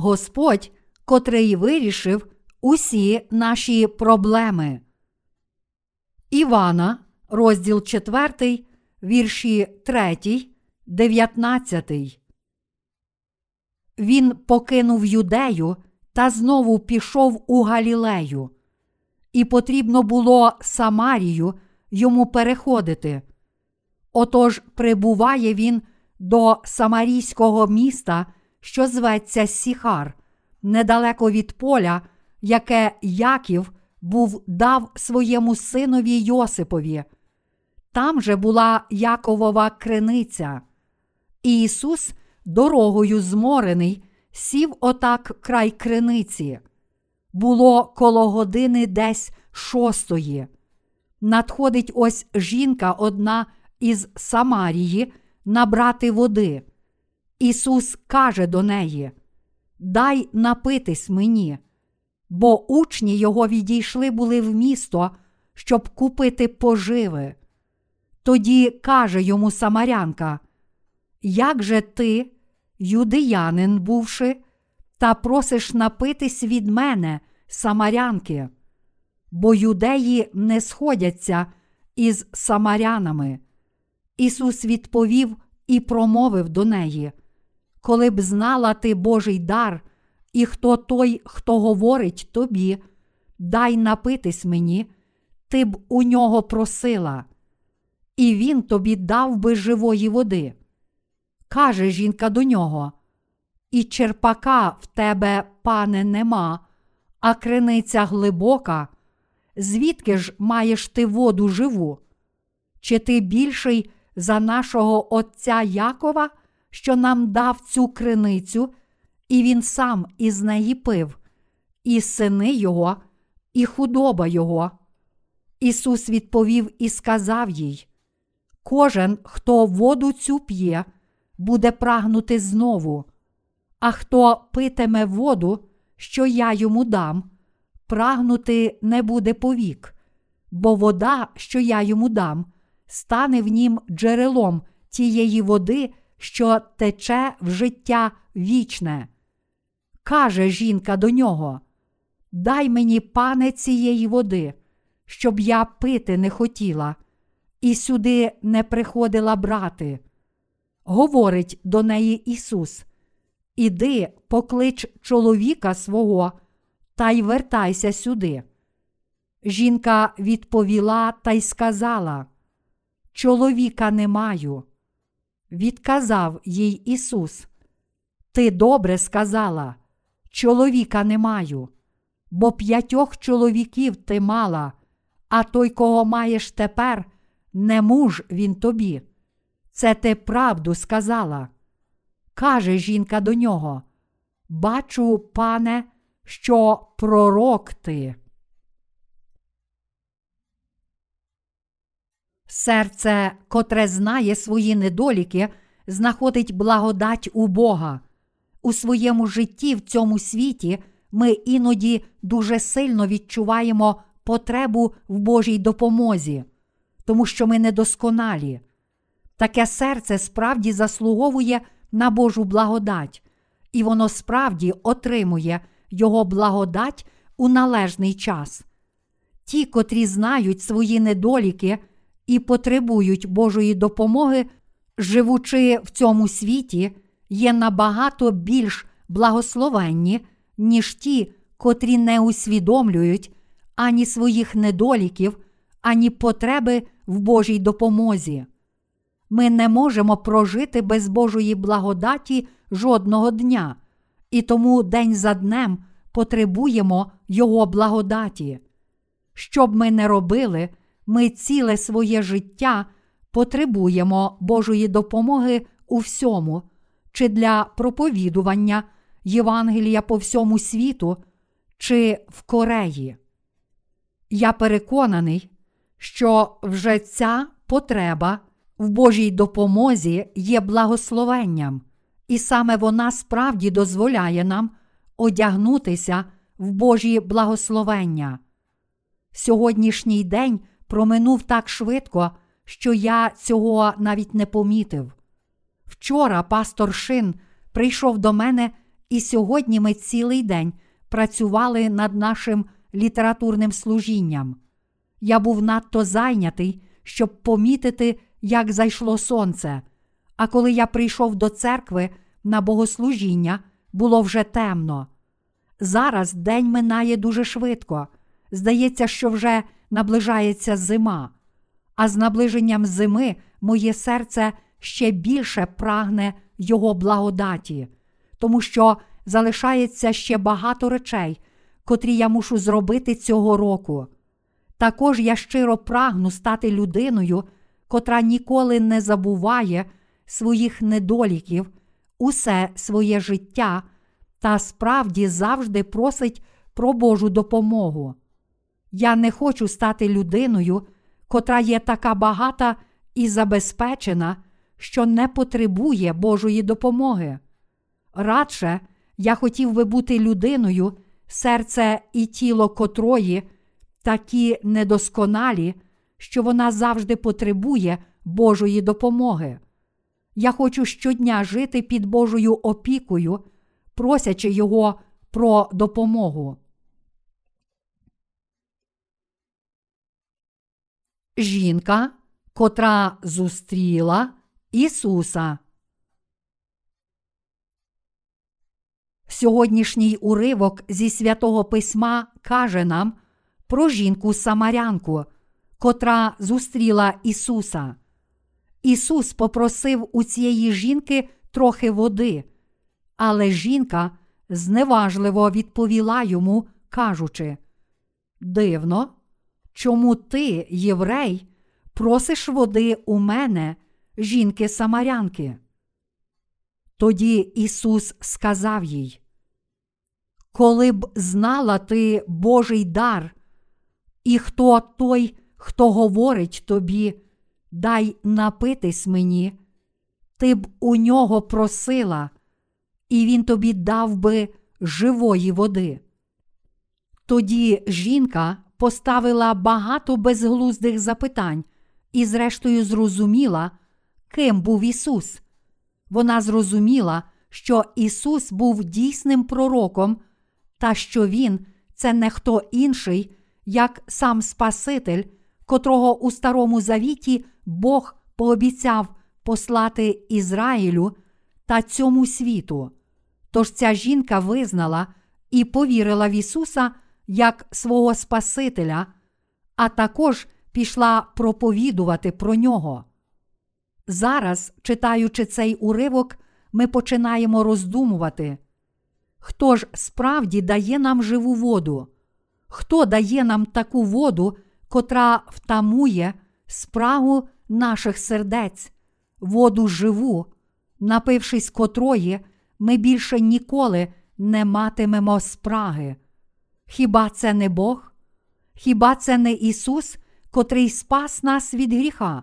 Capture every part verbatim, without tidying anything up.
Господь, котрий вирішив усі наші проблеми. Івана, розділ четвертий, вірші третій, дев'ятнадцятий. Він покинув Юдею та знову пішов у Галілею. І потрібно було Самарію йому переходити. Отож прибуває він до самарійського міста, що зветься Сіхар, недалеко від поля, яке Яків був дав своєму синові Йосипові. Там же була Яковова криниця. І Ісус, дорогою зморений, сів отак край криниці. Було коло години десь шостої. Надходить ось жінка одна із Самарії набрати води. Ісус каже до неї: «Дай напитись мені», бо учні його відійшли були в місто, щоб купити поживи. Тоді каже йому самарянка: «Як же ти, юдеянин бувши, та просиш напитись від мене, самарянки? Бо юдеї не сходяться із самарянами». Ісус відповів і промовив до неї: «Коли б знала ти Божий дар, і хто той, хто говорить тобі: дай напитись мені, ти б у нього просила, і він тобі дав би живої води». Каже жінка до нього: «І черпака в тебе, пане, нема, а криниця глибока. Звідки ж маєш ти воду живу? Чи ти більший за нашого отця Якова, що нам дав цю криницю, і він сам із неї пив, і сини його, і худоба його?» Ісус відповів і сказав їй: «Кожен, хто воду цю п'є, буде прагнути знову. А хто питиме воду, що я йому дам, прагнути не буде повік, бо вода, що я йому дам, стане в нім джерелом тієї води, що тече в життя вічне». Каже жінка до нього: «Дай мені, пане, цієї води, щоб я пити не хотіла і сюди не приходила брати». Говорить до неї Ісус: «Іди, поклич чоловіка свого та й вертайся сюди». Жінка відповіла та й сказала: «Чоловіка не маю». Відказав їй Ісус: «Ти добре сказала, чоловіка не маю, бо п'ятьох чоловіків ти мала, а той, кого маєш тепер, не муж він тобі. Це ти правду сказала». Каже жінка до нього: «Бачу, пане, що пророк ти». Серце, котре знає свої недоліки, знаходить благодать у Бога. У своєму житті в цьому світі ми іноді дуже сильно відчуваємо потребу в Божій допомозі, тому що ми недосконалі. Таке серце справді заслуговує на Божу благодать, і воно справді отримує Його благодать у належний час. Ті, котрі знають свої недоліки і потребують Божої допомоги, живучи в цьому світі, є набагато більш благословенні, ніж ті, котрі не усвідомлюють ані своїх недоліків, ані потреби в Божій допомозі. Ми не можемо прожити без Божої благодаті жодного дня, і тому день за днем потребуємо Його благодаті. Що б ми не робили, ми ціле своє життя потребуємо Божої допомоги у всьому, чи для проповідування Євангелія по всьому світу, чи в Кореї. Я переконаний, що вже ця потреба в Божій допомозі є благословенням, і саме вона справді дозволяє нам одягнутися в Божі благословення. Сьогоднішній день проминув так швидко, що я цього навіть не помітив. Вчора пастор Шин прийшов до мене І сьогодні ми цілий день працювали над нашим літературним служінням. Я був надто зайнятий, щоб помітити, як зайшло сонце. А коли я прийшов до церкви на богослужіння, було вже темно. Зараз день минає дуже швидко. Здається, що вже наближається зима. А з наближенням зими моє серце ще більше прагне його благодаті, тому що залишається ще багато речей, котрі я мушу зробити цього року. Також я щиро прагну стати людиною, котра ніколи не забуває своїх недоліків, усе своє життя та справді завжди просить про Божу допомогу. Я не хочу стати людиною, котра є така багата і забезпечена, що не потребує Божої допомоги. Радше я хотів би бути людиною, серце і тіло котрої такі недосконалі, що вона завжди потребує Божої допомоги. Я хочу щодня жити під Божою опікою, просячи Його про допомогу. Жінка, котра зустріла Ісуса. Сьогоднішній уривок зі Святого Письма каже нам про жінку-самарянку, котра зустріла Ісуса. Ісус попросив у цієї жінки трохи води, але жінка зневажливо відповіла йому, кажучи: «Дивно, чому ти, єврей, просиш води у мене, жінки-самарянки?» Тоді Ісус сказав їй: «Коли б знала ти Божий дар, і хто той, хто говорить тобі: дай напитись мені, ти б у нього просила, і він тобі дав би живої води». Тоді жінка поставила багато безглуздих запитань і зрештою зрозуміла, ким був Ісус. Вона зрозуміла, що Ісус був дійсним пророком та що Він – це не хто інший, як сам Спаситель, котрого у Старому Завіті Бог пообіцяв послати Ізраїлю та цьому світу. Тож ця жінка визнала і повірила в Ісуса як свого Спасителя, а також пішла проповідувати про Нього. Зараз, читаючи цей уривок, ми починаємо роздумувати: хто ж справді дає нам живу воду? Хто дає нам таку воду, котра втамує спрагу наших сердець, воду живу, напившись котрої, ми більше ніколи не матимемо спраги? Хіба це не Бог? Хіба це не Ісус, котрий спас нас від гріха?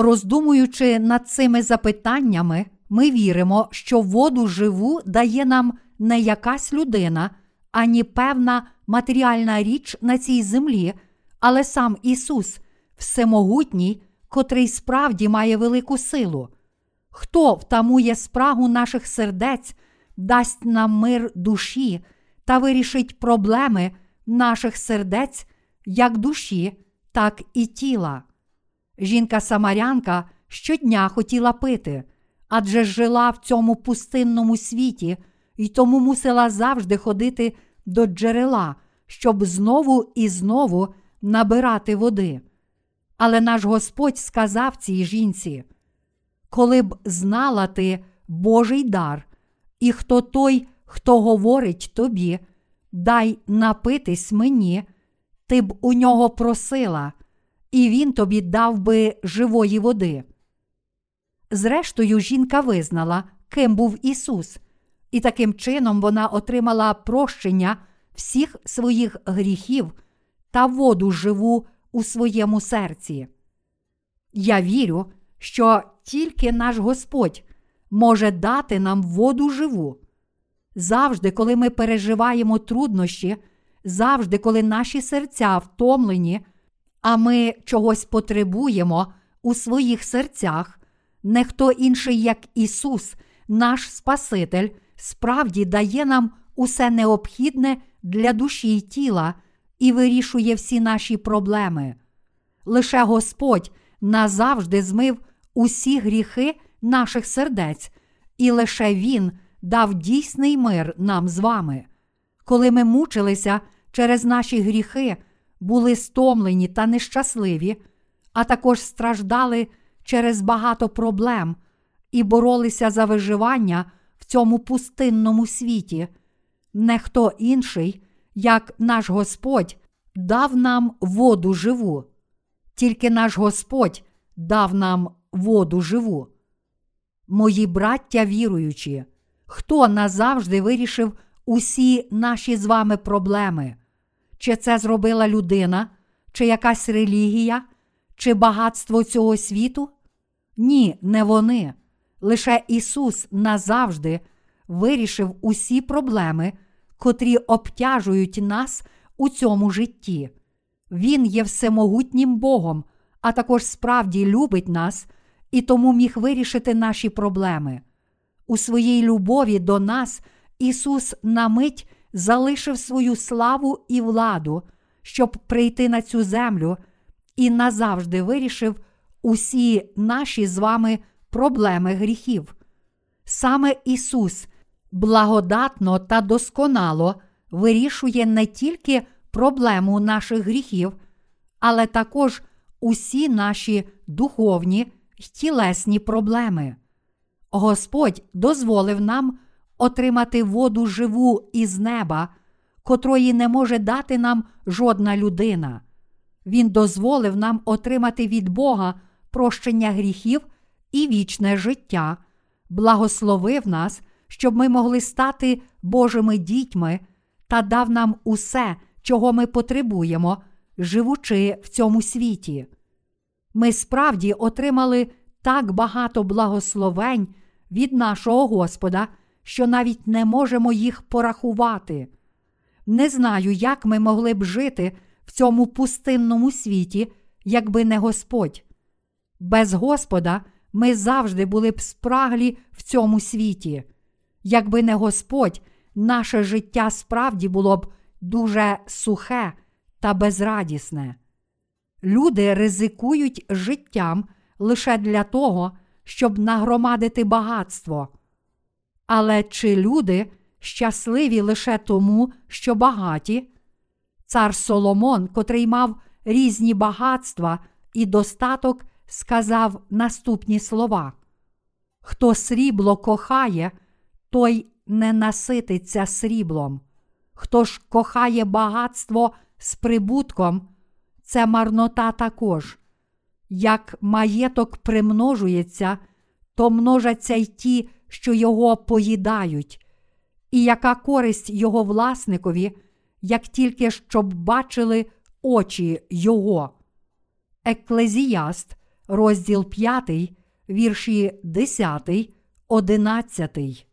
Роздумуючи над цими запитаннями, ми віримо, що воду живу дає нам не якась людина, ані певна матеріальна річ на цій землі, але сам Ісус, всемогутній, котрий справді має велику силу. Хто втамує спрагу наших сердець, дасть нам мир душі та вирішить проблеми наших сердець як душі, так і тіла. Жінка-самарянка щодня хотіла пити, адже жила в цьому пустинному світі і тому мусила завжди ходити до джерела, щоб знову і знову набирати води. Але наш Господь сказав цій жінці: «Коли б знала ти Божий дар, і хто той, хто говорить тобі: дай напитись мені, ти б у нього просила, і він тобі дав би живої води». Зрештою, жінка визнала, ким був Ісус, і таким чином вона отримала прощення всіх своїх гріхів та воду живу у своєму серці. Я вірю, що тільки наш Господь може дати нам воду живу. Завжди, коли ми переживаємо труднощі, завжди, коли наші серця втомлені, а ми чогось потребуємо у своїх серцях, не хто інший, як Ісус, наш Спаситель, справді дає нам усе необхідне для душі й тіла і вирішує всі наші проблеми. Лише Господь назавжди змив усі гріхи наших сердець, і лише Він дав дійсний мир нам з вами. Коли ми мучилися через наші гріхи, були стомлені та нещасливі, а також страждали через багато проблем і боролися за виживання в цьому пустинному світі, не хто інший, як наш Господь, дав нам воду живу. Тільки наш Господь дав нам воду живу. Мої браття віруючі, хто назавжди вирішив усі наші з вами проблеми? Чи це зробила людина, чи якась релігія, чи багатство цього світу? Ні, не вони. Лише Ісус назавжди вирішив усі проблеми, котрі обтяжують нас у цьому житті. Він є всемогутнім Богом, а також справді любить нас і тому міг вирішити наші проблеми. У своїй любові до нас Ісус на мить залишив свою славу і владу, щоб прийти на цю землю, і назавжди вирішив усі наші з вами проблеми гріхів. Саме Ісус благодатно та досконало вирішує не тільки проблему наших гріхів, але також усі наші духовні й тілесні проблеми. Господь дозволив нам отримати воду живу із неба, котрої не може дати нам жодна людина. Він дозволив нам отримати від Бога прощення гріхів і вічне життя, благословив нас, щоб ми могли стати Божими дітьми та дав нам усе, чого ми потребуємо, живучи в цьому світі. Ми справді отримали так багато благословень від нашого Господа, що навіть не можемо їх порахувати. Не знаю, як ми могли б жити в цьому пустинному світі, якби не Господь. Без Господа ми завжди були б спраглі в цьому світі. Якби не Господь, наше життя справді було б дуже сухе та безрадісне. Люди ризикують життям лише для того, щоб нагромадити багатство. Але чи люди щасливі лише тому, що багаті? Цар Соломон, котрий мав різні багатства і достаток, сказав наступні слова: «Хто срібло кохає, той не насититься сріблом. Хто ж кохає багатство з прибутком, це марнота також. Як маєток примножується, то множаться й ті, що його поїдають. І яка користь його власникові, як тільки щоб бачили очі його». Еклезіаст, розділ п'ятий, вірші десятий, одинадцятий.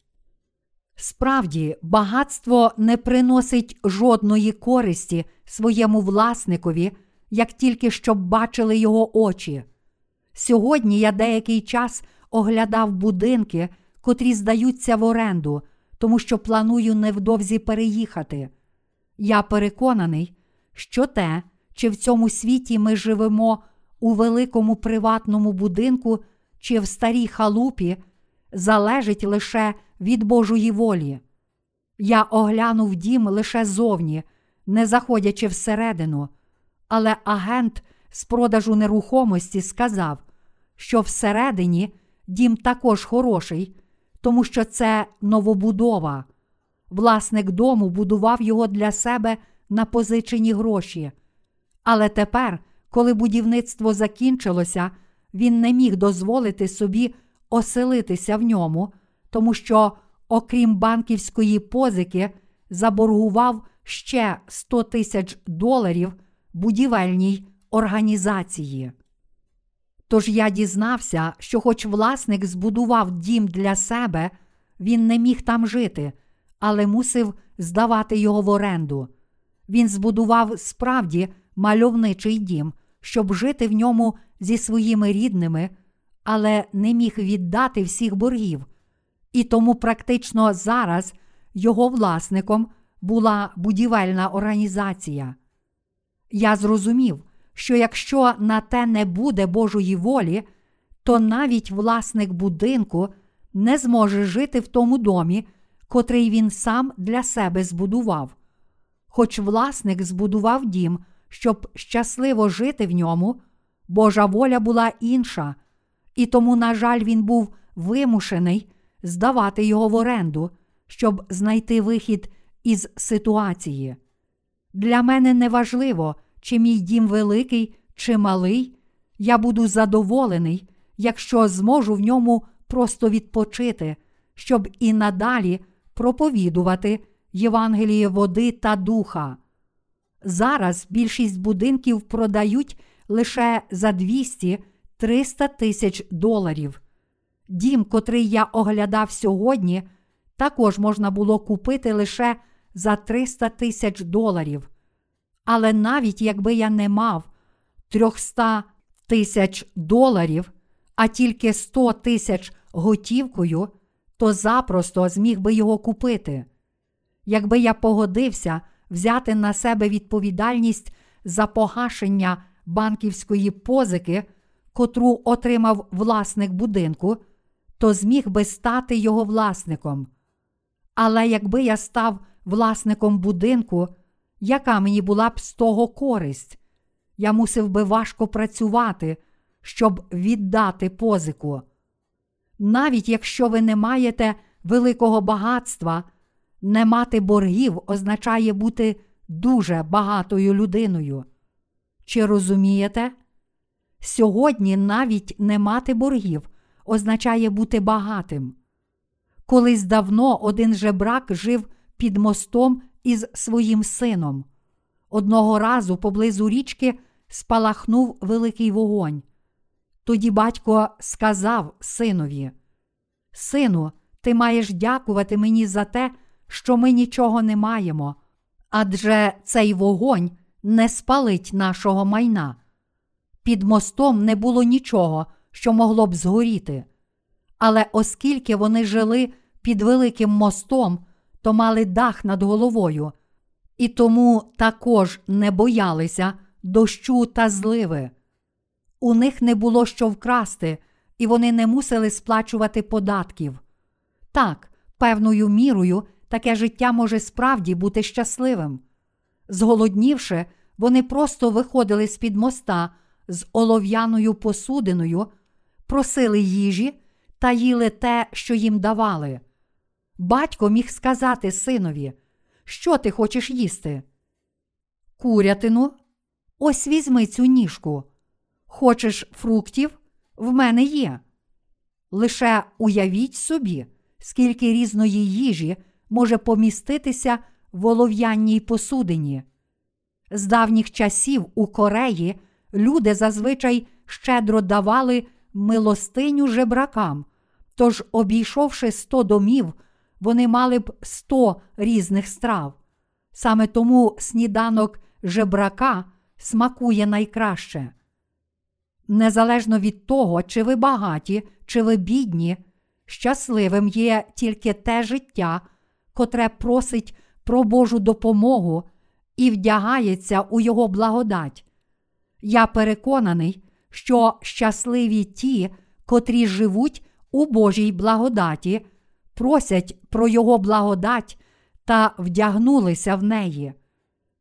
Справді, багатство не приносить жодної користі своєму власникові, як тільки щоб бачили його очі. Сьогодні я деякий час оглядав будинки, котрі здаються в оренду, тому що планую невдовзі переїхати. Я переконаний, що те, чи в цьому світі ми живемо у великому приватному будинку чи в старій халупі, залежить лише від Божої волі. Я оглянув дім лише зовні, не заходячи всередину, але агент з продажу нерухомості сказав, що всередині дім також хороший, тому що це новобудова. Власник дому будував його для себе на позичені гроші. Але тепер, коли будівництво закінчилося, він не міг дозволити собі оселитися в ньому, тому що, окрім банківської позики, заборгував ще сто тисяч доларів будівельній організації. Тож я дізнався, що хоч власник збудував дім для себе, він не міг там жити, але мусив здавати його в оренду. Він збудував справді мальовничий дім, щоб жити в ньому зі своїми рідними, але не міг віддати всіх боргів. і тому практично зараз його власником була будівельна організація. Я зрозумів, що якщо на те не буде Божої волі, то навіть власник будинку не зможе жити в тому домі, котрий він сам для себе збудував. Хоч власник збудував дім, щоб щасливо жити в ньому, Божа воля була інша, і тому, на жаль, він був вимушений здавати його в оренду, щоб знайти вихід із ситуації. Для мене неважливо, чи мій дім великий чи малий, я буду задоволений, якщо зможу в ньому просто відпочити, щоб і надалі проповідувати Євангеліє води та духа. Зараз більшість будинків продають лише за двісті-триста тисяч доларів. Дім, котрий я оглядав сьогодні, також можна було купити лише за триста тисяч доларів. Але навіть якби я не мав трьохсот тисяч доларів, а тільки сто тисяч готівкою, то запросто зміг би його купити. Якби я погодився взяти на себе відповідальність за погашення банківської позики, котру отримав власник будинку, то зміг би стати його власником. Але якби я став власником будинку, яка мені була б з того користь? Я мусив би важко працювати, щоб віддати позику. Навіть якщо ви не маєте великого багатства, не мати боргів означає бути дуже багатою людиною. Чи розумієте? Сьогодні навіть не мати боргів означає бути багатим. Колись давно один жебрак жив під мостом із своїм сином. Одного разу поблизу річки спалахнув великий вогонь. Тоді батько сказав синові: «Сину, ти маєш дякувати мені за те, що ми нічого не маємо, адже цей вогонь не спалить нашого майна». Під мостом не було нічого, що могло б згоріти. Але оскільки вони жили під великим мостом, то мали дах над головою, і тому також не боялися дощу та зливи. У них не було що вкрасти, і вони не мусили сплачувати податків. Так, певною мірою таке життя може справді бути щасливим. Зголоднівши, вони просто виходили з-під моста з олов'яною посудиною, просили їжі та їли те, що їм давали. Батько міг сказати синові: «Що ти хочеш їсти?» «Курятину? Ось візьми цю ніжку. Хочеш фруктів? В мене є». Лише уявіть собі, скільки різної їжі може поміститися в олов'яній посудині. З давніх часів у Кореї люди зазвичай щедро давали милостиню жебракам, тож, обійшовши сто домів, вони мали б сто різних страв. Саме тому сніданок жебрака смакує найкраще. Незалежно від того, чи ви багаті, чи ви бідні, щасливим є тільки те життя, котре просить про Божу допомогу і вдягається у Його благодать. Я переконаний, що щасливі ті, котрі живуть у Божій благодаті, просять про Його благодать та вдягнулися в неї.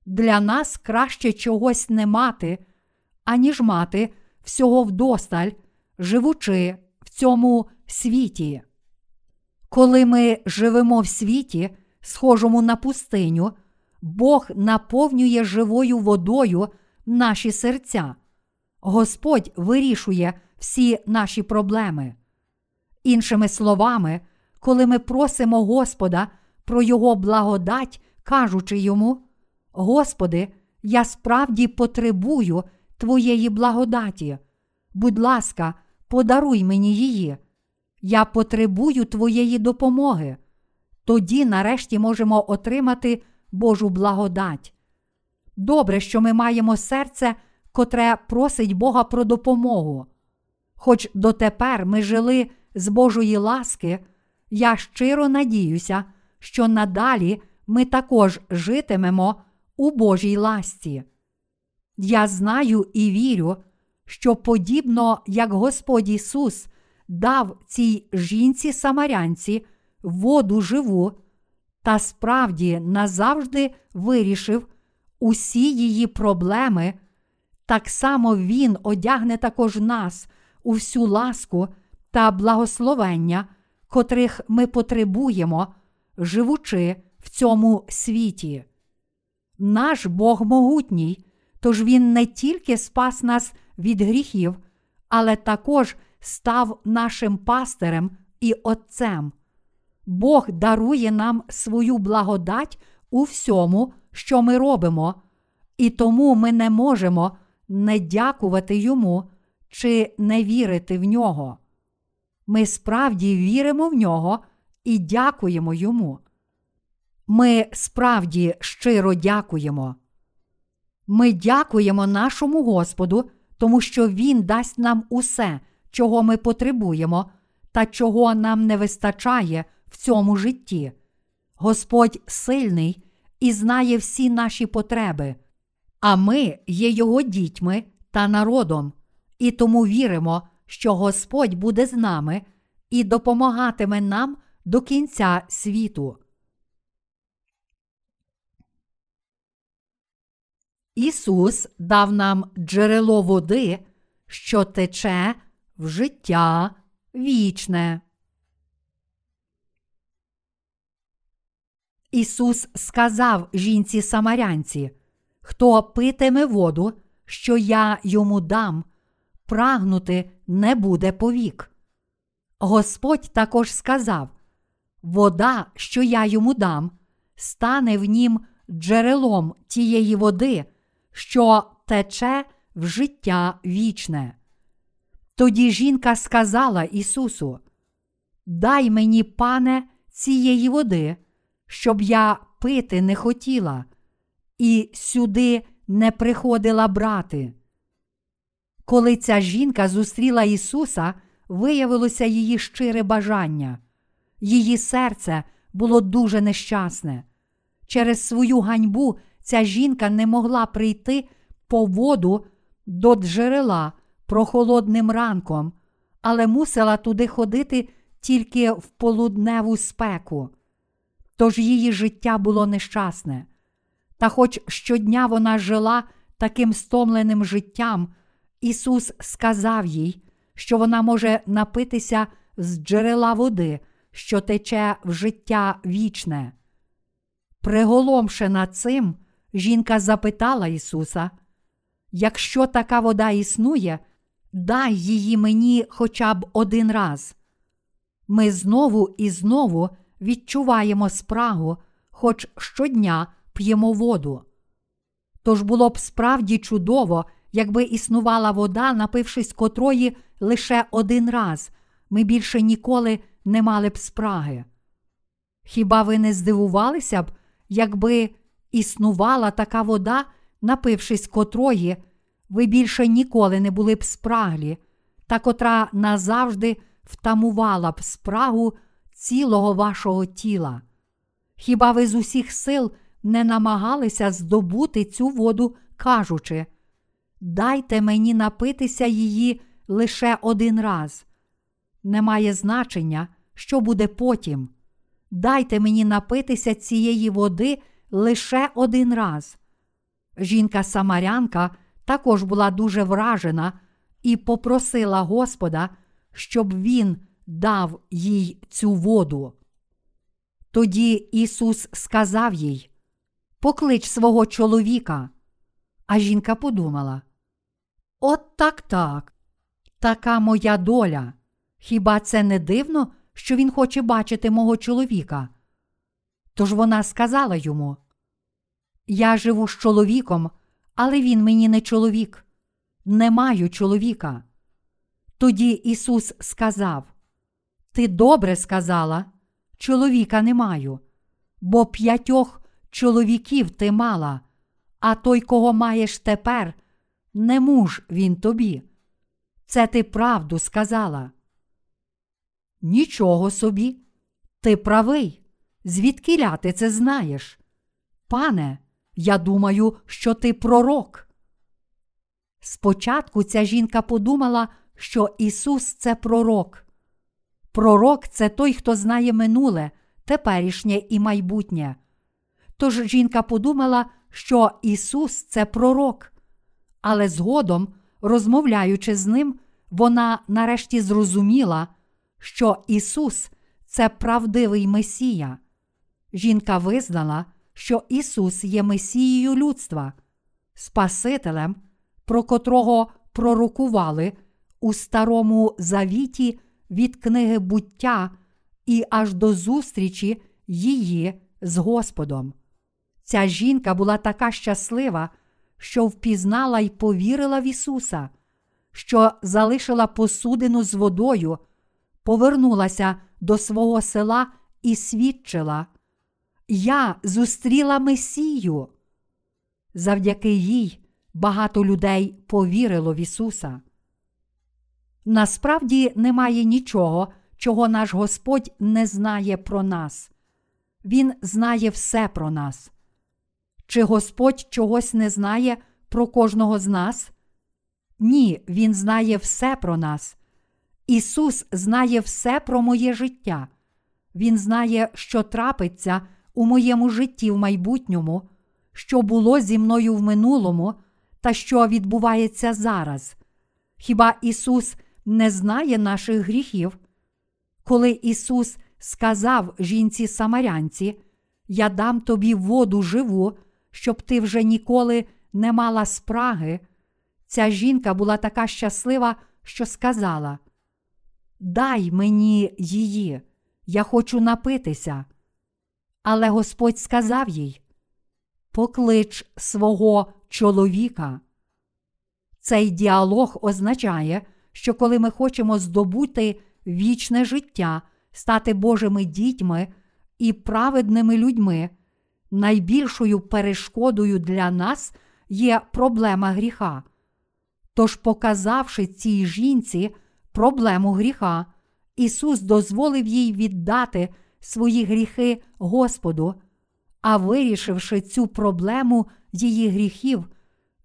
Для нас краще чогось не мати, аніж мати всього вдосталь, живучи в цьому світі. Коли ми живемо в світі, схожому на пустиню, Бог наповнює живою водою наші серця. Господь вирішує всі наші проблеми. Іншими словами, коли ми просимо Господа про Його благодать, кажучи Йому: «Господи, я справді потребую Твоєї благодаті. Будь ласка, подаруй мені її. Я потребую Твоєї допомоги», тоді нарешті можемо отримати Божу благодать. Добре, що ми маємо серце, котре просить Бога про допомогу. Хоч дотепер ми жили з Божої ласки, Я щиро надіюся, що надалі ми також житимемо у Божій ласці. Я знаю і вірю, що подібно як Господь Ісус дав цій жінці-самарянці воду живу та справді назавжди вирішив усі її проблеми, так само Він одягне також нас у всю ласку та благословення, котрих ми потребуємо, живучи в цьому світі. Наш Бог могутній, тож Він не тільки спас нас від гріхів, але також став нашим пастирем і отцем. Бог дарує нам свою благодать у всьому, що ми робимо, і тому ми не можемо не дякувати Йому чи не вірити в Нього. Ми справді віримо в Нього і дякуємо Йому. Ми справді щиро дякуємо. Ми дякуємо нашому Господу, тому що Він дасть нам усе, чого ми потребуємо та чого нам не вистачає в цьому житті. Господь сильний і знає всі наші потреби, а ми є Його дітьми та народом, і тому віримо, що Господь буде з нами і допомагатиме нам до кінця світу. Ісус дав нам джерело води, що тече в життя вічне. Ісус сказав жінці-самарянці: «Хто питиме воду, що я йому дам, прагнути не буде повік». Господь також сказав: «Вода, що я йому дам, стане в нім джерелом тієї води, що тече в життя вічне». Тоді жінка сказала Ісусу: «Дай мені, Пане, цієї води, щоб я пити не хотіла і сюди не приходила брати». Коли ця жінка зустріла Ісуса, виявилося її щире бажання. Її серце було дуже нещасне. Через свою ганьбу ця жінка не могла прийти по воду до джерела прохолодним ранком, але мусила туди ходити тільки в полудневу спеку. Тож її життя було нещасне. Та хоч щодня вона жила таким стомленим життям, Ісус сказав їй, що вона може напитися з джерела води, що тече в життя вічне. Приголомшена цим, жінка запитала Ісуса: «Якщо така вода існує, дай її мені хоча б один раз». Ми знову і знову відчуваємо спрагу, хоч щодня п'ємо воду. Тож було б справді чудово, якби існувала вода, напившись котрої лише один раз, ми більше ніколи не мали б спраги. Хіба ви не здивувалися б, якби існувала така вода, напившись котрої ви більше ніколи не були б спраглі, та котра назавжди втамувала б спрагу цілого вашого тіла? Хіба ви з усіх сил не намагалися здобути цю воду, кажучи: «Дайте мені напитися її лише один раз». Немає значення, що буде потім. «Дайте мені напитися цієї води лише один раз». Жінка-самарянка також була дуже вражена і попросила Господа, щоб Він дав їй цю воду. Тоді Ісус сказав їй: «Поклич свого чоловіка». А жінка подумала: «От так-так, така моя доля. Хіба це не дивно, що він хоче бачити мого чоловіка?» Тож вона сказала йому: «Я живу з чоловіком, але він мені не чоловік. Не маю чоловіка». Тоді Ісус сказав: «Ти добре сказала, чоловіка не маю, бо п'ятьох чоловіків ти мала, а той, кого маєш тепер, не муж він тобі. Це ти правду сказала». Нічого собі, Ти правий. Звідкіля ти це знаєш? Пане, я думаю, що ти пророк. Спочатку ця жінка подумала, що Ісус – це пророк. Пророк – це той, хто знає минуле, теперішнє і майбутнє. Тож жінка подумала, що Ісус – це пророк. Але згодом, розмовляючи з ним, вона нарешті зрозуміла, що Ісус – це правдивий Месія. Жінка визнала, що Ісус є Месією людства, Спасителем, про котрого пророкували у Старому Завіті від книги «Буття» і аж до зустрічі її з Господом. Ця жінка була така щаслива, що впізнала й повірила в Ісуса, що залишила посудину з водою, повернулася до свого села і свідчила: «Я зустріла Месію!» Завдяки їй багато людей повірило в Ісуса. Насправді немає нічого, чого наш Господь не знає про нас. Він знає все про нас. Чи Господь чогось не знає про кожного з нас? Ні, Він знає все про нас. Ісус знає все про моє життя. Він знає, що трапиться у моєму житті в майбутньому, що було зі мною в минулому та що відбувається зараз. Хіба Ісус не знає наших гріхів? Коли Ісус сказав жінці-самарянці: «Я дам тобі воду живу, щоб ти вже ніколи не мала спраги», ця жінка була така щаслива, що сказала: «Дай мені її, я хочу напитися». Але Господь сказав їй: «Поклич свого чоловіка». Цей діалог означає, що коли ми хочемо здобути вічне життя, стати Божими дітьми і праведними людьми, найбільшою перешкодою для нас є проблема гріха. Тож, показавши цій жінці проблему гріха, Ісус дозволив їй віддати свої гріхи Господу, а вирішивши цю проблему її гріхів,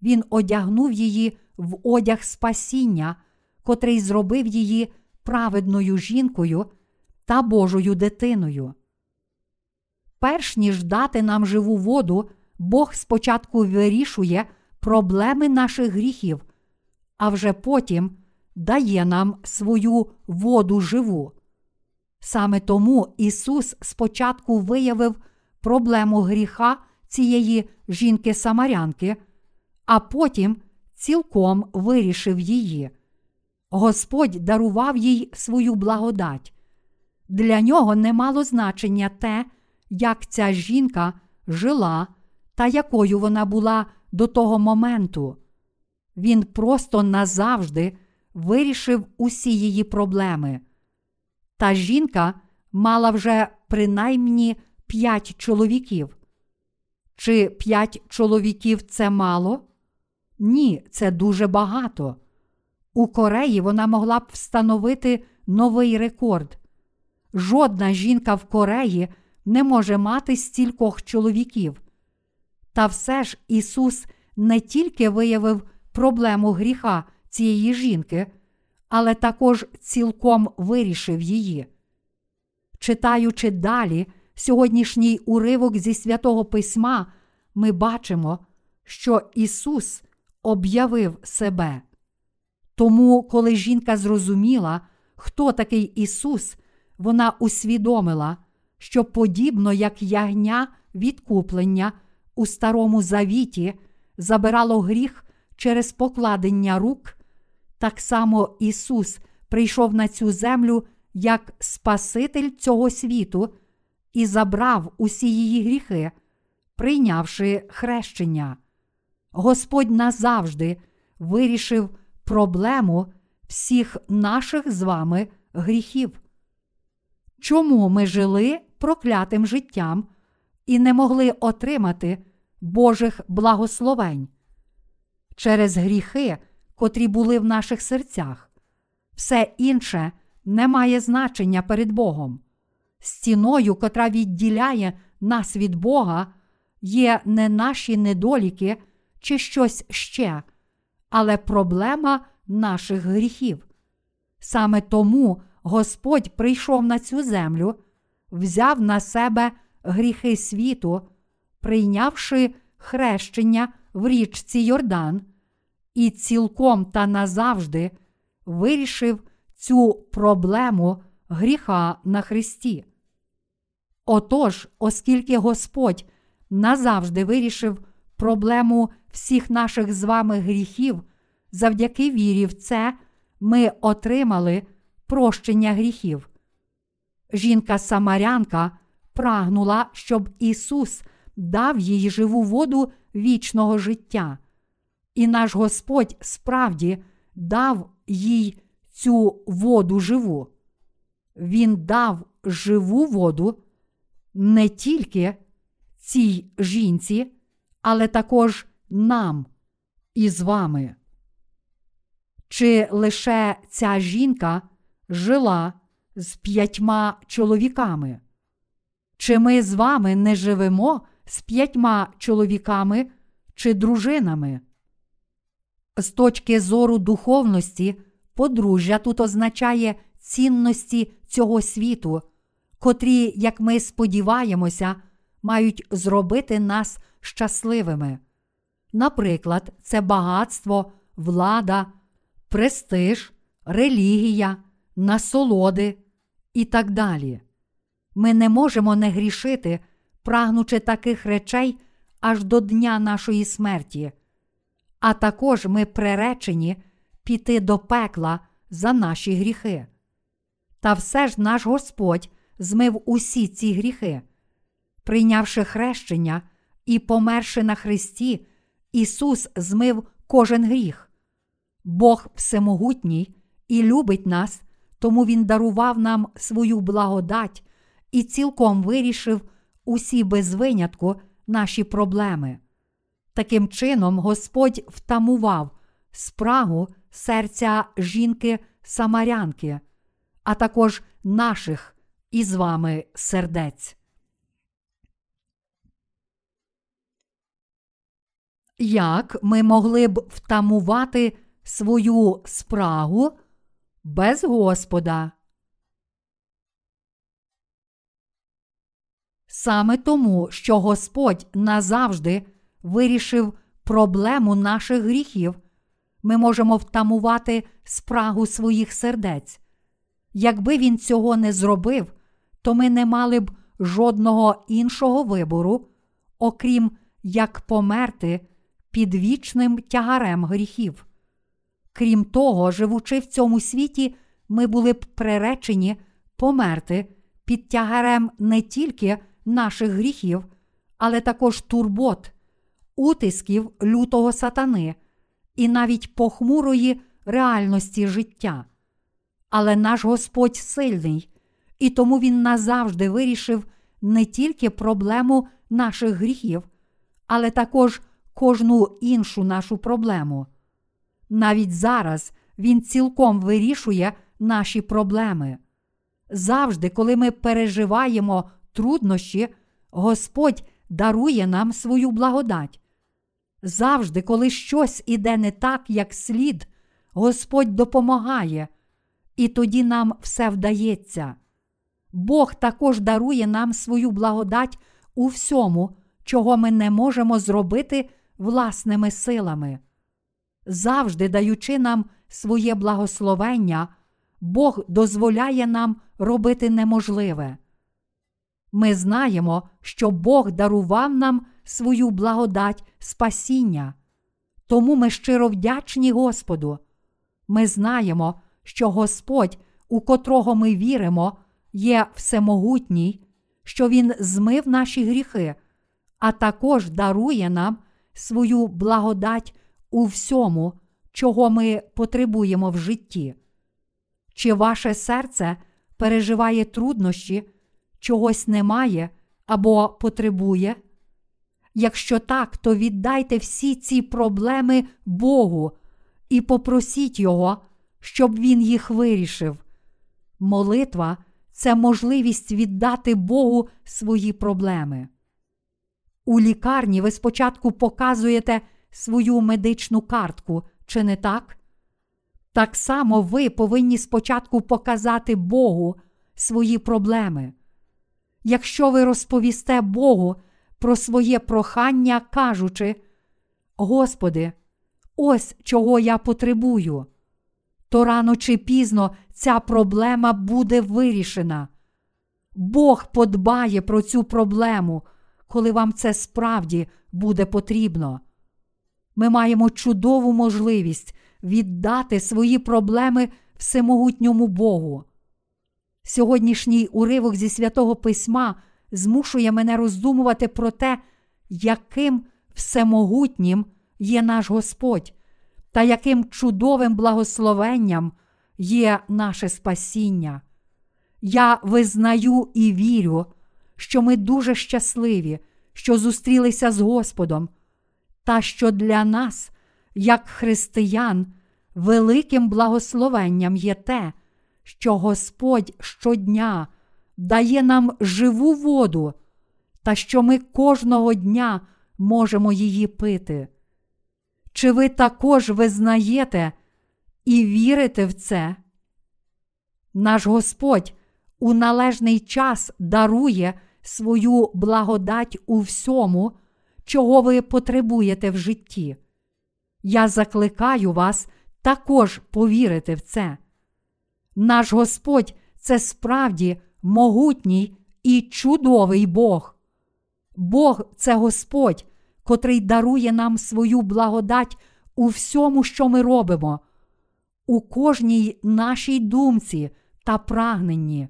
Він одягнув її в одяг спасіння, котрий зробив її праведною жінкою та Божою дитиною. Перш ніж дати нам живу воду, Бог спочатку вирішує проблеми наших гріхів, а вже потім дає нам свою воду живу. Саме тому Ісус спочатку виявив проблему гріха цієї жінки-самарянки, а потім цілком вирішив її. Господь дарував їй свою благодать. Для нього не мало значення те, як ця жінка жила та якою вона була до того моменту. Він просто назавжди вирішив усі її проблеми. Та жінка мала вже принаймні п'ять чоловіків. Чи п'ять чоловіків – це мало? Ні, це дуже багато. У Кореї вона могла б встановити новий рекорд. Жодна жінка в Кореї не може мати стількох чоловіків. Та все ж Ісус не тільки виявив проблему гріха цієї жінки, але також цілком вирішив її. Читаючи далі сьогоднішній уривок зі Святого Письма, ми бачимо, що Ісус об'явив себе. Тому, коли жінка зрозуміла, хто такий Ісус, вона усвідомила, що подібно як ягня відкуплення у Старому Завіті забирало гріх через покладення рук, так само Ісус прийшов на цю землю як Спаситель цього світу і забрав усі її гріхи, прийнявши хрещення. Господь назавжди вирішив проблему всіх наших з вами гріхів. Чому ми жили проклятим життям і не могли отримати Божих благословень? Через гріхи, котрі були в наших серцях. Все інше не має значення перед Богом. стіною, котра відділяє нас від Бога, є не наші недоліки чи щось ще, але проблема наших гріхів. Саме тому Господь прийшов на цю землю, взяв на себе гріхи світу, прийнявши хрещення в річці Йордан, і цілком та назавжди вирішив цю проблему гріха на Христі. Отож, оскільки Господь назавжди вирішив проблему всіх наших з вами гріхів, завдяки вірі в це ми отримали прощення гріхів. Жінка-самарянка прагнула, щоб Ісус дав їй живу воду вічного життя. І наш Господь справді дав їй цю воду живу. Він дав живу воду не тільки цій жінці, але також нам і з вами. Чи лише ця жінка жила з п'ятьма чоловіками? Чи ми з вами не живемо з п'ятьма чоловіками чи дружинами? З точки зору духовності, подружжя тут означає цінності цього світу, котрі, як ми сподіваємося, мають зробити нас щасливими. Наприклад, це багатство, влада, престиж, релігія, насолоди і так далі. Ми не можемо не грішити, прагнучи таких речей аж до дня нашої смерті. А також ми приречені піти до пекла за наші гріхи. Та все ж наш Господь змив усі ці гріхи. Прийнявши хрещення і померши на хресті, Ісус змив кожен гріх. Бог всемогутній і любить нас, тому Він дарував нам свою благодать і цілком вирішив усі без винятку наші проблеми. Таким чином Господь втамував спрагу серця жінки-самарянки, а також наших із вами сердець. Як ми могли б втамувати свою спрагу без Господа? Саме тому, що Господь назавжди вирішив проблему наших гріхів, ми можемо втамувати спрагу своїх сердець. Якби Він цього не зробив, то ми не мали б жодного іншого вибору, окрім як померти під вічним тягарем гріхів. Крім того, живучи в цьому світі, ми були б приречені померти під тягарем не тільки наших гріхів, але також турбот, утисків лютого сатани і навіть похмурої реальності життя. Але наш Господь сильний, і тому Він назавжди вирішив не тільки проблему наших гріхів, але також кожну іншу нашу проблему. Навіть зараз Він цілком вирішує наші проблеми. Завжди, коли ми переживаємо труднощі, Господь дарує нам свою благодать. Завжди, коли щось іде не так, як слід, Господь допомагає, і тоді нам все вдається. Бог також дарує нам свою благодать у всьому, чого ми не можемо зробити власними силами. Завжди даючи нам своє благословення, Бог дозволяє нам робити неможливе. Ми знаємо, що Бог дарував нам свою благодать спасіння. Тому ми щиро вдячні Господу. Ми знаємо, що Господь, у котрого ми віримо, є всемогутній, що Він змив наші гріхи, а також дарує нам свою благодать у всьому, чого ми потребуємо в житті. Чи ваше серце переживає труднощі, чогось немає або потребує? Якщо так, то віддайте всі ці проблеми Богу і попросіть Його, щоб Він їх вирішив. Молитва – це можливість віддати Богу свої проблеми. У лікарні ви спочатку показуєте свою медичну картку, чи не так? Так само ви повинні спочатку показати Богу свої проблеми. Якщо ви розповісте Богу про своє прохання, кажучи: «Господи, ось чого я потребую», то рано чи пізно ця проблема буде вирішена. Бог подбає про цю проблему, коли вам це справді буде потрібно. Ми маємо чудову можливість віддати свої проблеми всемогутньому Богу. Сьогоднішній уривок зі Святого Письма змушує мене роздумувати про те, яким всемогутнім є наш Господь та яким чудовим благословенням є наше спасіння. Я визнаю і вірю, що ми дуже щасливі, що зустрілися з Господом, та що для нас, як християн, великим благословенням є те, що Господь щодня дає нам живу воду, та що ми кожного дня можемо її пити. Чи ви також визнаєте і вірите в це? Наш Господь у належний час дарує свою благодать у всьому, чого ви потребуєте в житті. Я закликаю вас також повірити в це. Наш Господь – це справді могутній і чудовий Бог. Бог – це Господь, котрий дарує нам свою благодать у всьому, що ми робимо, у кожній нашій думці та прагненні.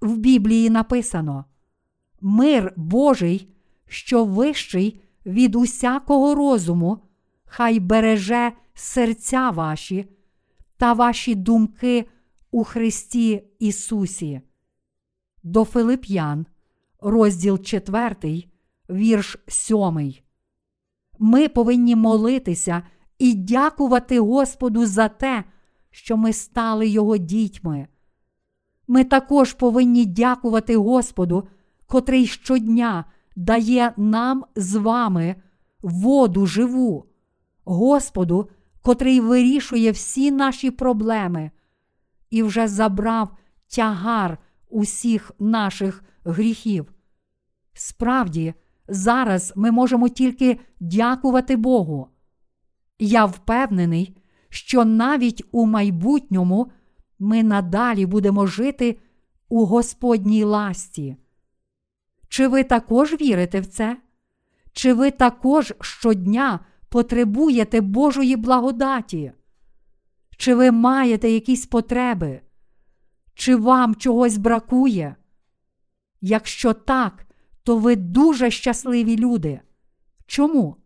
В Біблії написано: «Мир Божий, що вищий від усякого розуму, хай береже серця ваші та ваші думки у Христі Ісусі». До Филип'ян, розділ четвертий, вірш сьомий. Ми повинні молитися і дякувати Господу за те, що ми стали Його дітьми. Ми також повинні дякувати Господу, котрий щодня дає нам з вами воду живу, Господу, котрий вирішує всі наші проблеми і вже забрав тягар усіх наших гріхів. Справді, зараз ми можемо тільки дякувати Богу. Я впевнений, що навіть у майбутньому ми надалі будемо жити у Господній ласті. Чи ви також вірите в це? Чи ви також щодня потребуєте Божої благодаті? Чи ви маєте якісь потреби? Чи вам чогось бракує? Якщо так, то ви дуже щасливі люди. Чому?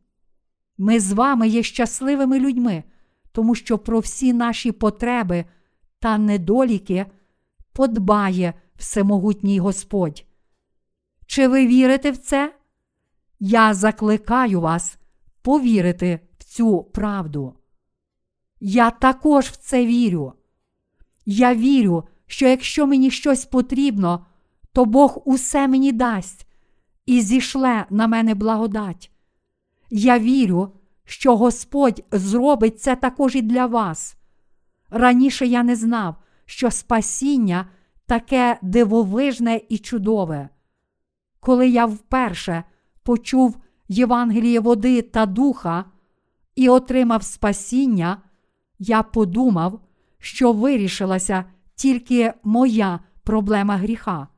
Ми з вами є щасливими людьми, тому що про всі наші потреби та недоліки подбає всемогутній Господь. Чи ви вірите в це? Я закликаю вас повірити в цю правду. Я також в це вірю. Я вірю, що якщо мені щось потрібно, то Бог усе мені дасть і зійшле на мене благодать. Я вірю, що Господь зробить це також і для вас. Раніше я не знав, що спасіння таке дивовижне і чудове. Коли я вперше почув Євангеліє води та духа і отримав спасіння, я подумав, що вирішилася тільки моя проблема гріха.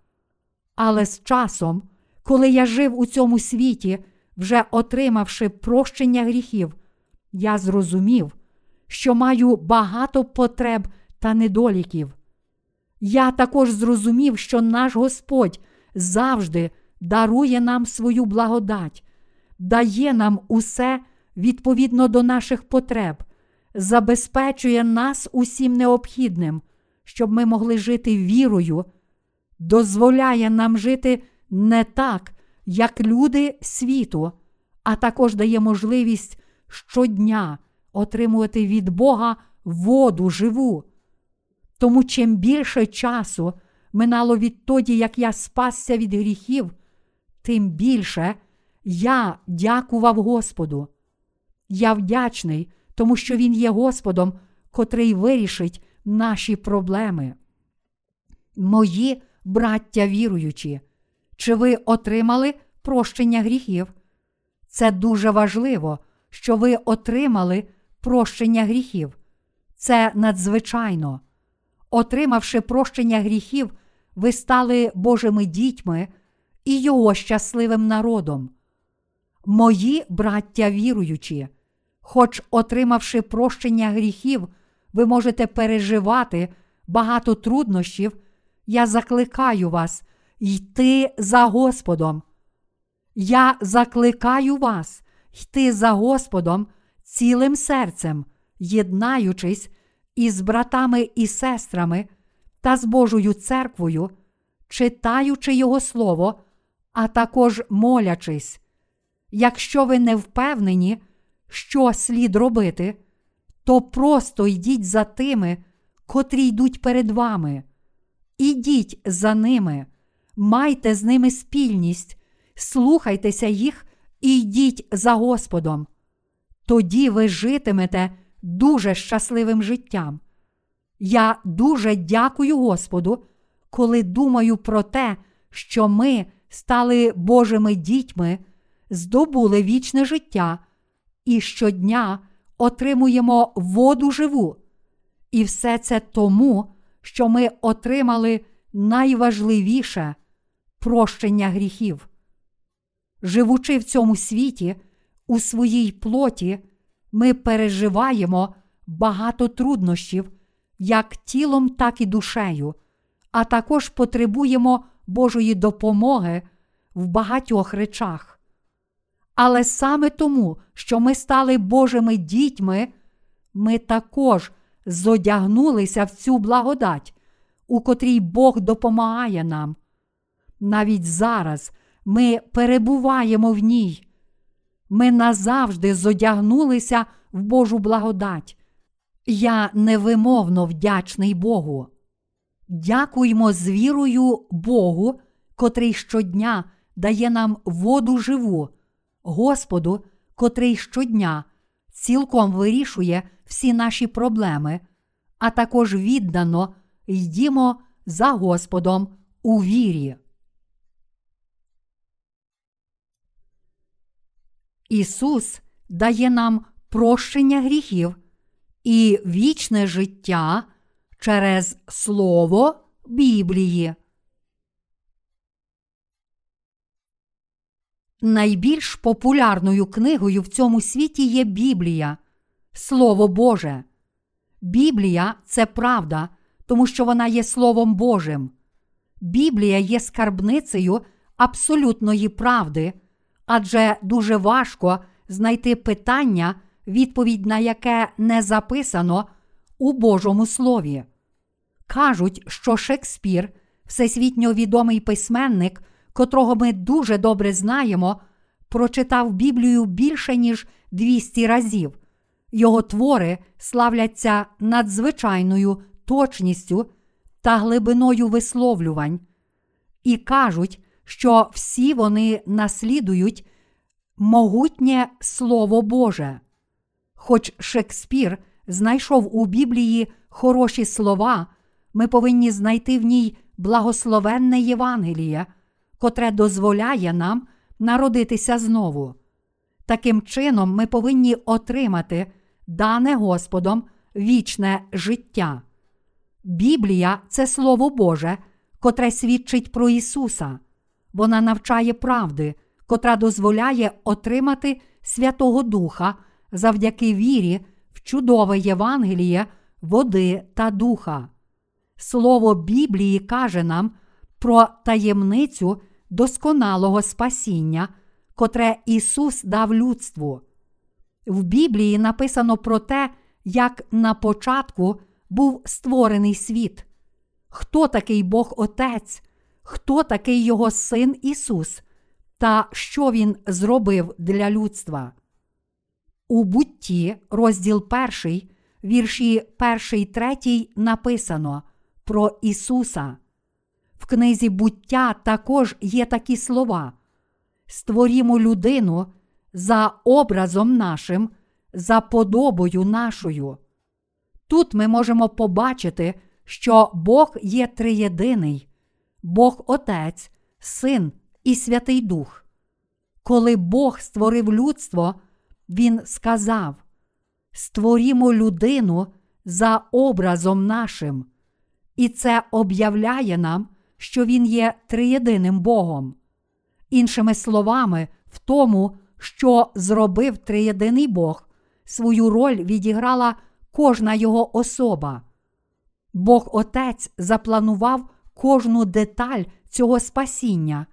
Але з часом, коли я жив у цьому світі, вже отримавши прощення гріхів, я зрозумів, що маю багато потреб та недоліків. Я також зрозумів, що наш Господь завжди дарує нам свою благодать, дає нам усе відповідно до наших потреб, забезпечує нас усім необхідним, щоб ми могли жити вірою, дозволяє нам жити не так, як люди світу, а також дає можливість щодня отримувати від Бога воду живу. Тому чим більше часу минало відтоді, як я спасся від гріхів, тим більше я дякував Господу. Я вдячний, тому що Він є Господом, котрий вирішить наші проблеми. Мої браття віруючі, чи ви отримали прощення гріхів? Це дуже важливо, що ви отримали прощення гріхів. Це надзвичайно. Отримавши прощення гріхів, ви стали Божими дітьми і Його щасливим народом. Мої браття віруючі, хоч отримавши прощення гріхів, ви можете переживати багато труднощів, я закликаю вас йти за Господом. Я закликаю вас йти за Господом цілим серцем, єднаючись із братами і сестрами та з Божою церквою, читаючи Його Слово, а також молячись. Якщо ви не впевнені, що слід робити, то просто йдіть за тими, котрі йдуть перед вами. Ідіть за ними, майте з ними спільність, слухайтеся їх і йдіть за Господом. Тоді ви житимете дуже щасливим життям. Я дуже дякую Господу, коли думаю про те, що ми стали Божими дітьми, здобули вічне життя і щодня отримуємо воду живу. І все це тому, що ми отримали найважливіше – прощення гріхів. Живучи в цьому світі, у своїй плоті, ми переживаємо багато труднощів, як тілом, так і душею, а також потребуємо Божої допомоги в багатьох речах. Але саме тому, що ми стали Божими дітьми, ми також зодягнулися в цю благодать, у котрій Бог допомагає нам. Навіть зараз ми перебуваємо в ній. Ми назавжди зодягнулися в Божу благодать. Я невимовно вдячний Богу. Дякуймо з вірою Богу, котрий щодня дає нам воду живу, Господу, котрий щодня цілком вирішує всі наші проблеми, а також віддано йдімо за Господом у вірі. Ісус дає нам прощення гріхів і вічне життя через Слово Біблії. Найбільш популярною книгою в цьому світі є Біблія, Слово Боже. Біблія – це правда, тому що вона є Словом Божим. Біблія є скарбницею абсолютної правди, адже дуже важко знайти питання, відповідь на яке не записано у Божому Слові. Кажуть, що Шекспір, всесвітньо відомий письменник, котрого ми дуже добре знаємо, прочитав Біблію більше, ніж двісті разів. Його твори славляться надзвичайною точністю та глибиною висловлювань. І кажуть, що всі вони наслідують могутнє Слово Боже. Хоч Шекспір знайшов у Біблії хороші слова, ми повинні знайти в ній благословенне Євангеліє, котре дозволяє нам народитися знову. Таким чином ми повинні отримати дане Господом вічне життя. Біблія – це Слово Боже, котре свідчить про Ісуса. Вона навчає правди, котра дозволяє отримати Святого Духа завдяки вірі в чудове Євангеліє води та Духа. Слово Біблії каже нам про таємницю досконалого спасіння, котре Ісус дав людству. В Біблії написано про те, як на початку був створений світ. Хто такий Бог Отець? Хто такий Його Син Ісус? Та що Він зробив для людства? У Бутті, розділ перший, вірші перший-третій написано про Ісуса. книзі «Буття» також є такі слова: «Створімо людину за образом нашим, за подобою нашою». Тут ми можемо побачити, що Бог є триєдиний – Бог Отець, Син і Святий Дух. Коли Бог створив людство, Він сказав: «Створімо людину за образом нашим». І це об'являє нам, що Він є триєдиним Богом. Іншими словами, в тому, що зробив триєдиний Бог, свою роль відіграла кожна його особа. Бог Отець запланував кожну деталь цього спасіння.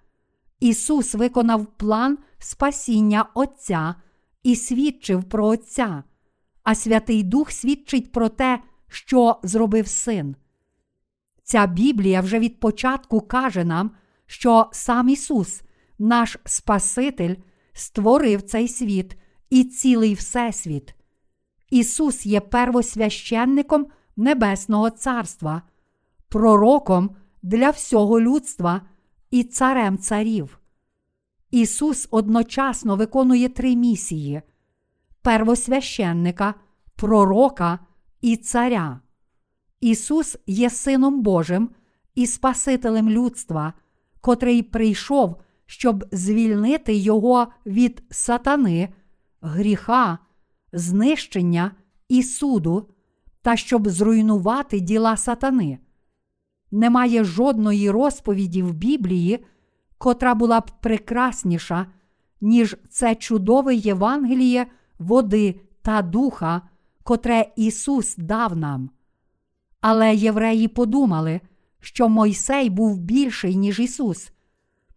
Ісус виконав план спасіння Отця і свідчив про Отця, а Святий Дух свідчить про те, що зробив Син. Ця Біблія вже від початку каже нам, що сам Ісус, наш Спаситель, створив цей світ і цілий Всесвіт. Ісус є первосвященником Небесного Царства, пророком для всього людства і царем царів. Ісус одночасно виконує три місії – первосвященника, пророка і царя. Ісус є Сином Божим і Спасителем людства, котрий прийшов, щоб звільнити його від сатани, гріха, знищення і суду, та щоб зруйнувати діла сатани. Немає жодної розповіді в Біблії, котра була б прекрасніша, ніж це чудове Євангеліє води та духа, котре Ісус дав нам. Але євреї подумали, що Мойсей був більший, ніж Ісус.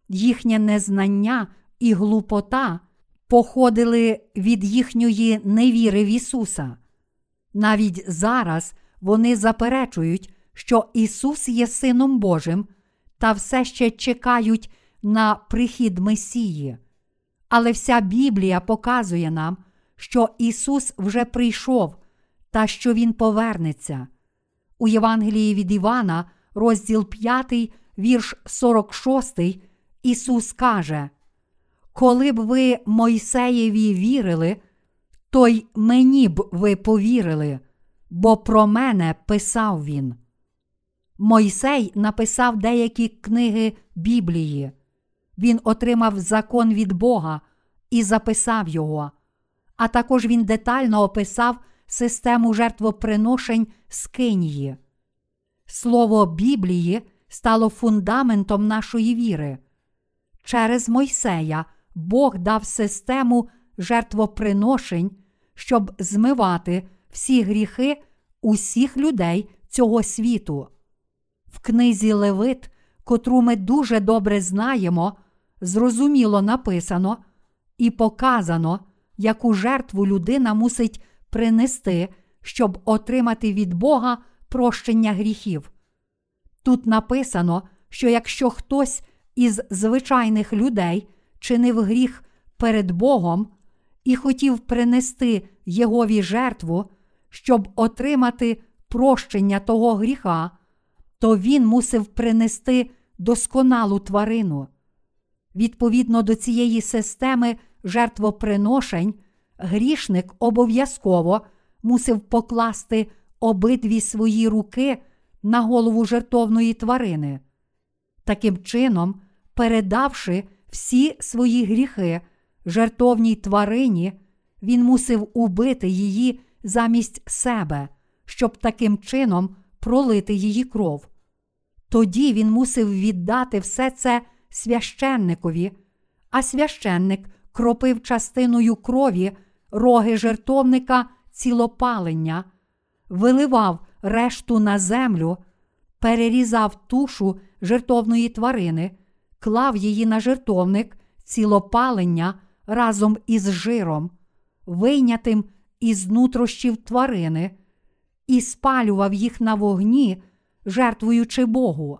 Їхнє незнання і глупота походили від їхньої невіри в Ісуса. Навіть зараз вони заперечують, що Ісус є Сином Божим, та все ще чекають на прихід Месії. Але вся Біблія показує нам, що Ісус вже прийшов та що Він повернеться. У Євангелії від Івана, розділ п'ятий, вірш сорок шостий, Ісус каже: «Коли б ви Мойсеєві вірили, то й мені б ви повірили, бо про мене писав він». Мойсей написав деякі книги Біблії. Він отримав закон від Бога і записав його. А також він детально описав систему жертвоприношень скинії. Слово Біблії стало фундаментом нашої віри. Через Мойсея Бог дав систему жертвоприношень, щоб змивати всі гріхи усіх людей цього світу. В книзі Левит, котру ми дуже добре знаємо, зрозуміло написано і показано, яку жертву людина мусить принести, щоб отримати від Бога прощення гріхів. Тут написано, що якщо хтось із звичайних людей чинив гріх перед Богом і хотів принести Єгові жертву, щоб отримати прощення того гріха, то він мусив принести досконалу тварину. Відповідно до цієї системи жертвоприношень, грішник обов'язково мусив покласти обидві свої руки на голову жертовної тварини, таким чином передавши всі свої гріхи жертовній тварині, він мусив убити її замість себе, щоб таким чином пролити її кров. Тоді він мусив віддати все це священникові, а священник кропив частиною крові роги жертовника цілопалення, виливав решту на землю, перерізав тушу жертовної тварини, клав її на жертовник цілопалення разом із жиром, вийнятим із нутрощів тварини, і спалював їх на вогні, жертвуючи Богу.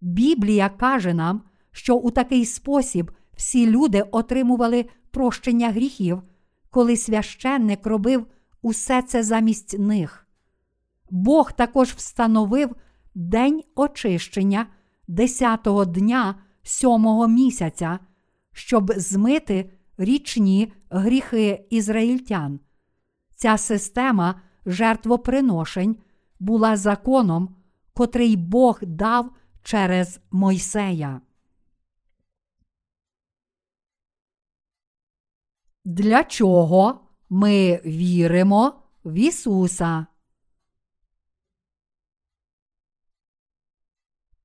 Біблія каже нам, що у такий спосіб всі люди отримували прощення гріхів, коли священник робив усе це замість них. Бог також встановив день очищення десятого дня сьомого місяця, щоб змити річні гріхи ізраїльтян. Ця система жертвоприношень була законом, котрий Бог дав через Мойсея. Для чого ми віримо в Ісуса?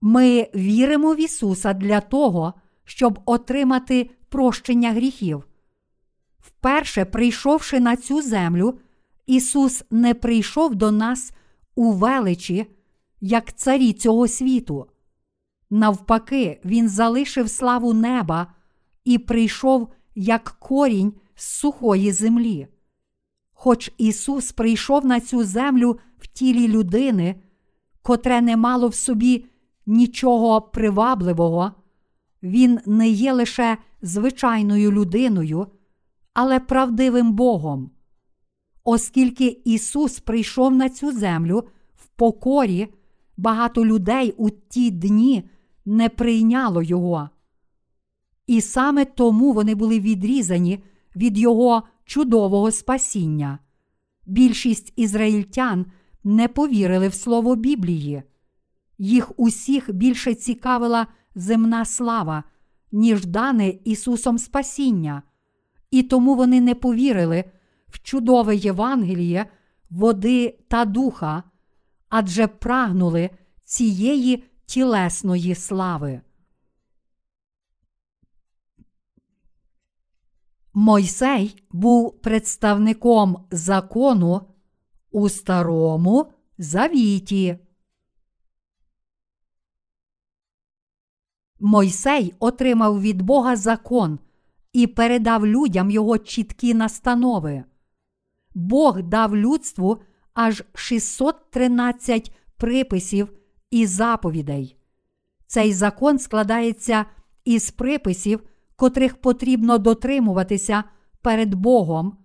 Ми віримо в Ісуса для того, щоб отримати прощення гріхів. Вперше прийшовши на цю землю, Ісус не прийшов до нас у величі, як царі цього світу. Навпаки, Він залишив славу неба і прийшов як корінь з сухої землі. Хоч Ісус прийшов на цю землю в тілі людини, котре не мало в собі нічого привабливого, Він не є лише звичайною людиною, але правдивим Богом. Оскільки Ісус прийшов на цю землю в покорі, багато людей у ті дні не прийняло Його. І саме тому вони були відрізані від Його чудового спасіння. Більшість ізраїльтян не повірили в слово Біблії. Їх усіх більше цікавила земна слава, ніж дане Ісусом спасіння. І тому вони не повірили в чудове Євангеліє води та духа, адже прагнули цієї тілесної слави. Мойсей був представником закону у Старому Завіті. Мойсей отримав від Бога закон і передав людям його чіткі настанови. Бог дав людству аж шістсот тринадцять приписів і заповідей. Цей закон складається із приписів, котрих потрібно дотримуватися перед Богом,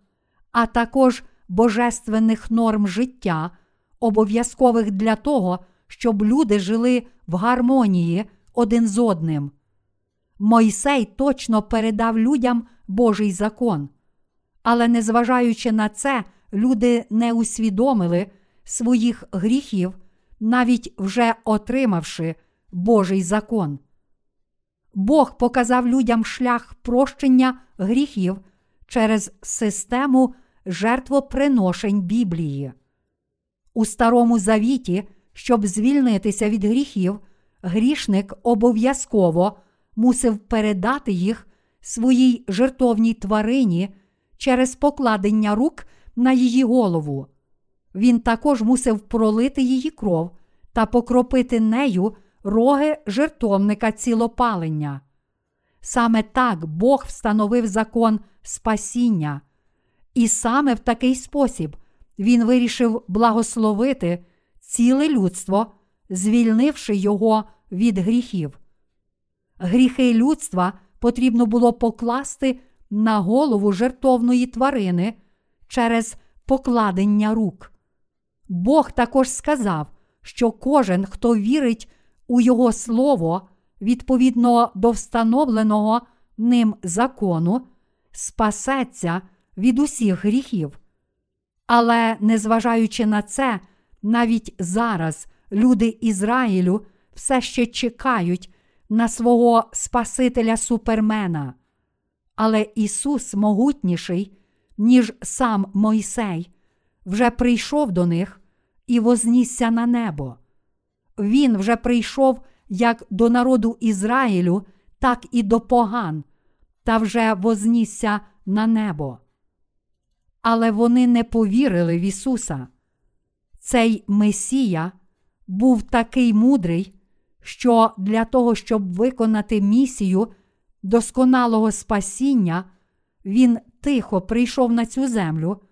а також божественних норм життя, обов'язкових для того, щоб люди жили в гармонії один з одним. Мойсей точно передав людям Божий закон. Але незважаючи на це, люди не усвідомили своїх гріхів, навіть вже отримавши Божий закон. Бог показав людям шлях прощення гріхів через систему жертвоприношень Біблії. У Старому Завіті, щоб звільнитися від гріхів, грішник обов'язково мусив передати їх своїй жертовній тварині через покладення рук на її голову. Він також мусив пролити її кров та покропити нею роги жертовника цілопалення. Саме так Бог встановив закон спасіння. І саме в такий спосіб Він вирішив благословити ціле людство, звільнивши його від гріхів. Гріхи людства потрібно було покласти на голову жертовної тварини через покладення рук. Бог також сказав, що кожен, хто вірить у Його слово, відповідно до встановленого ним закону, спасеться від усіх гріхів. Але, незважаючи на це, навіть зараз люди Ізраїлю все ще чекають на свого Спасителя-супермена. Але Ісус могутніший, ніж сам Мойсей, вже прийшов до них і вознісся на небо. Він вже прийшов як до народу Ізраїлю, так і до поган, та вже вознісся на небо. Але вони не повірили в Ісуса. Цей Месія був такий мудрий, що для того, щоб виконати місію досконалого спасіння, Він тихо прийшов на цю землю,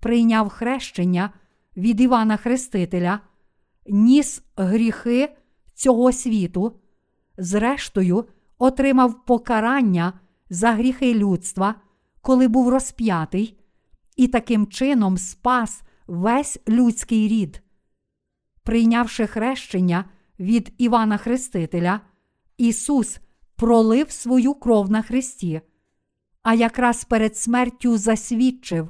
прийняв хрещення від Івана Хрестителя, ніс гріхи цього світу, зрештою отримав покарання за гріхи людства, коли був розп'ятий, і таким чином спас весь людський рід. Прийнявши хрещення від Івана Хрестителя, Ісус пролив свою кров на хресті, а якраз перед смертю засвідчив,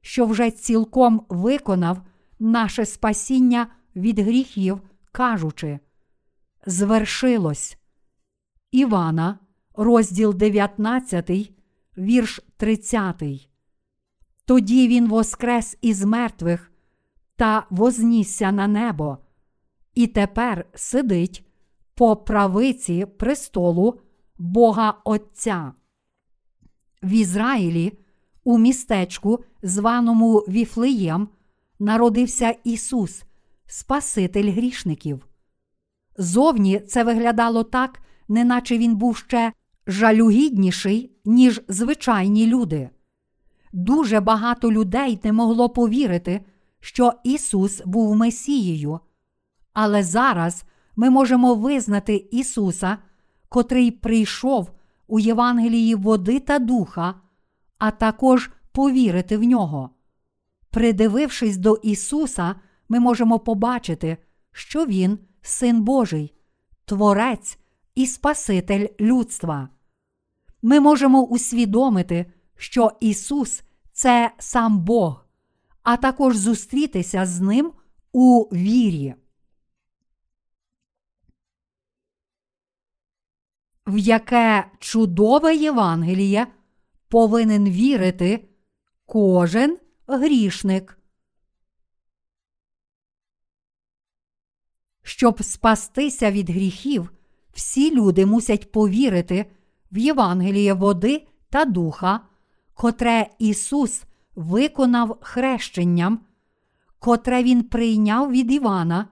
що вже цілком виконав наше спасіння від гріхів, кажучи: «Звершилось». Івана, розділ дев'ятнадцятий, вірш тридцятий. Тоді він воскрес із мертвих та вознісся на небо, і тепер сидить по правиці престолу Бога Отця. В Ізраїлі, у містечку, званому Віфлеєм, народився Ісус, Спаситель грішників. Зовні це виглядало так, неначе він був ще жалюгідніший, ніж звичайні люди. Дуже багато людей не могло повірити, що Ісус був Месією. Але зараз ми можемо визнати Ісуса, котрий прийшов у Євангелії води та духа, а також повірити в нього. Придивившись до Ісуса, ми можемо побачити, що він – Син Божий, Творець і Спаситель людства. Ми можемо усвідомити, що Ісус – це сам Бог, а також зустрітися з Ним у вірі. В яке чудове Євангеліє повинен вірити кожен грішник. Щоб спастися від гріхів, всі люди мусять повірити в Євангеліє води та духа, котре Ісус виконав хрещенням, котре Він прийняв від Івана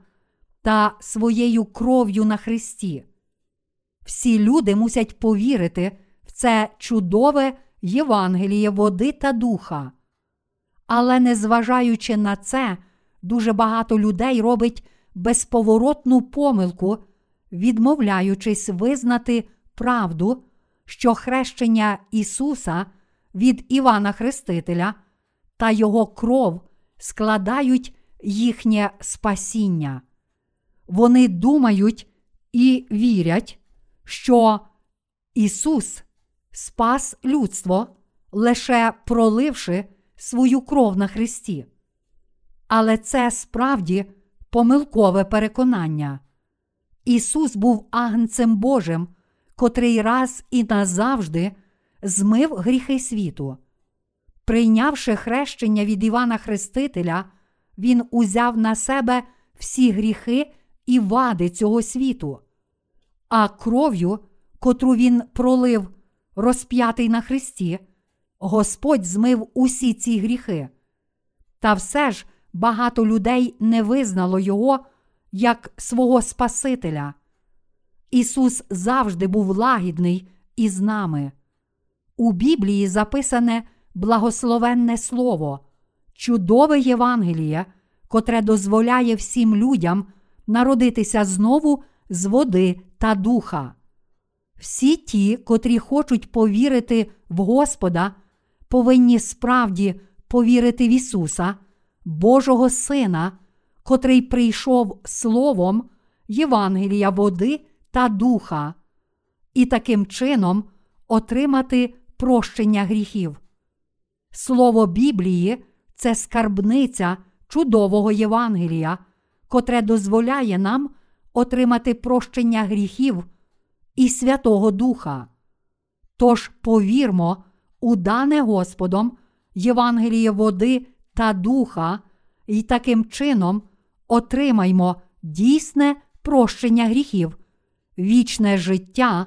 та своєю кров'ю на хресті. Всі люди мусять повірити в це чудове Євангеліє води та духа. Але, незважаючи на це, дуже багато людей робить безповоротну помилку, відмовляючись визнати правду, що хрещення Ісуса від Івана Хрестителя та його кров складають їхнє спасіння. Вони думають і вірять, що Ісус спас людство, лише проливши свою кров на хресті. Але це справді помилкове переконання. Ісус був агнцем Божим, котрий раз і назавжди змив гріхи світу. Прийнявши хрещення від Івана Хрестителя, Він узяв на себе всі гріхи і вади цього світу. А кров'ю, котру Він пролив, розп'ятий на хресті, Господь змив усі ці гріхи. Та все ж багато людей не визнало Його як свого Спасителя. Ісус завжди був лагідний із нами. У Біблії записане благословенне слово, чудове Євангеліє, котре дозволяє всім людям народитися знову з води та духа. Всі ті, котрі хочуть повірити в Господа, повинні справді повірити в Ісуса, Божого Сина, котрий прийшов словом Євангелія води та духа, і таким чином отримати прощення гріхів. Слово Біблії – це скарбниця чудового Євангелія, котре дозволяє нам отримати прощення гріхів і Святого Духа. Тож повірмо у дане Господом Євангеліє води та духа і таким чином отримаймо дійсне прощення гріхів, вічне життя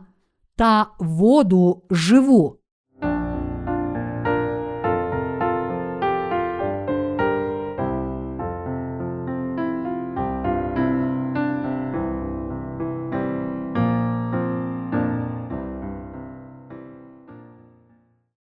та воду живу.